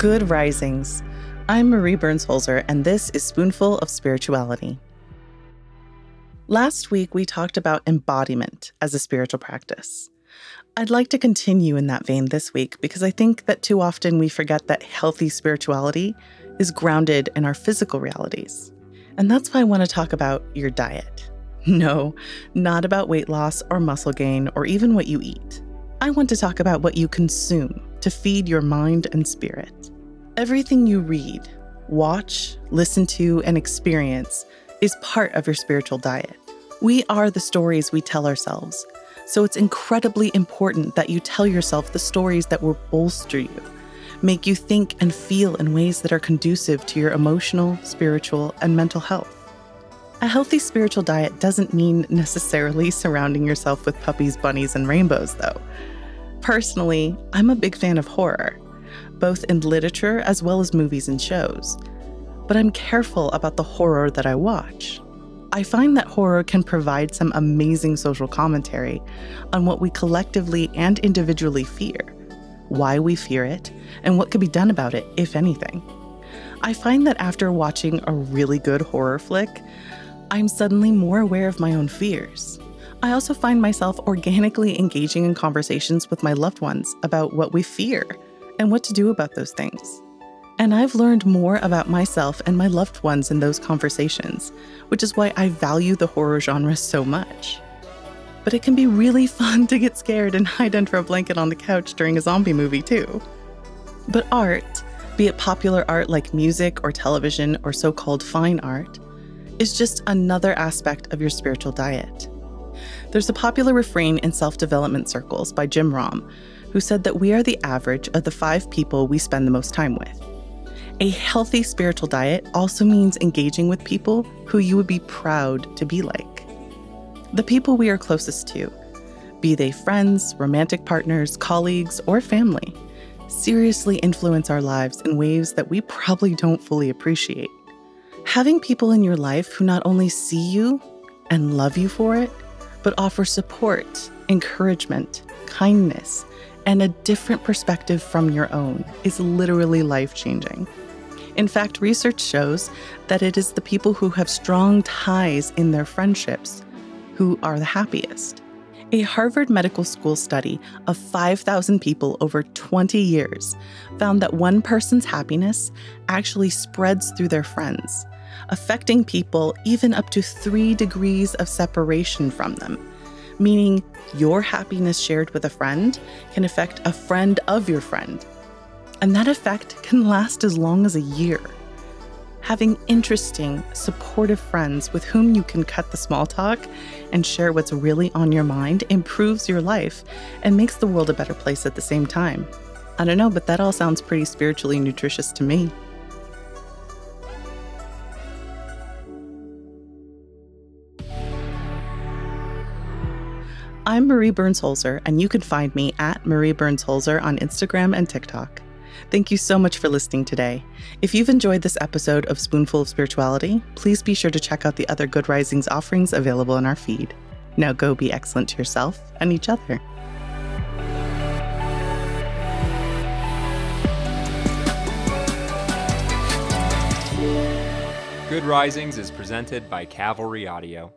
Good Risings. I'm Marie Burns Holzer, and this is Spoonful of Spirituality. Last week, we talked about embodiment as a spiritual practice. I'd like to continue in that vein this week because I think that too often we forget that healthy spirituality is grounded in our physical realities. And that's why I want to talk about your diet. No, not about weight loss or muscle gain or even what you eat. I want to talk about what you consume to feed your mind and spirit. Everything you read, watch, listen to, and experience is part of your spiritual diet. We are the stories we tell ourselves, so it's incredibly important that you tell yourself the stories that will bolster you, make you think and feel in ways that are conducive to your emotional, spiritual, and mental health. A healthy spiritual diet doesn't mean necessarily surrounding yourself with puppies, bunnies, and rainbows, though. Personally, I'm a big fan of horror, both in literature as well as movies and shows. But I'm careful about the horror that I watch. I find that horror can provide some amazing social commentary on what we collectively and individually fear, why we fear it, and what could be done about it, if anything. I find that after watching a really good horror flick, I'm suddenly more aware of my own fears. I also find myself organically engaging in conversations with my loved ones about what we fear and what to do about those things. And I've learned more about myself and my loved ones in those conversations, which is why I value the horror genre so much. But it can be really fun to get scared and hide under a blanket on the couch during a zombie movie too. But art, be it popular art like music or television or so-called fine art, is just another aspect of your spiritual diet. There's a popular refrain in self-development circles by Jim Rohn, who said that we are the average of the 5 people we spend the most time with. A healthy spiritual diet also means engaging with people who you would be proud to be like. The people we are closest to, be they friends, romantic partners, colleagues, or family, seriously influence our lives in ways that we probably don't fully appreciate. Having people in your life who not only see you and love you for it, but offer support, encouragement, kindness, and a different perspective from your own is literally life-changing. In fact, research shows that it is the people who have strong ties in their friendships who are the happiest. A Harvard Medical School study of 5,000 people over 20 years found that one person's happiness actually spreads through their friends, affecting people even up to 3 degrees of separation from them, meaning your happiness shared with a friend can affect a friend of your friend. And that effect can last as long as a year. Having interesting, supportive friends with whom you can cut the small talk and share what's really on your mind improves your life and makes the world a better place at the same time. I don't know, but that all sounds pretty spiritually nutritious to me. I'm Marie Burns Holzer, and you can find me at Marie Burns Holzer on Instagram and TikTok. Thank you so much for listening today. If you've enjoyed this episode of Spoonful of Spirituality, please be sure to check out the other Good Risings offerings available in our feed. Now go be excellent to yourself and each other. Good Risings is presented by Cavalry Audio.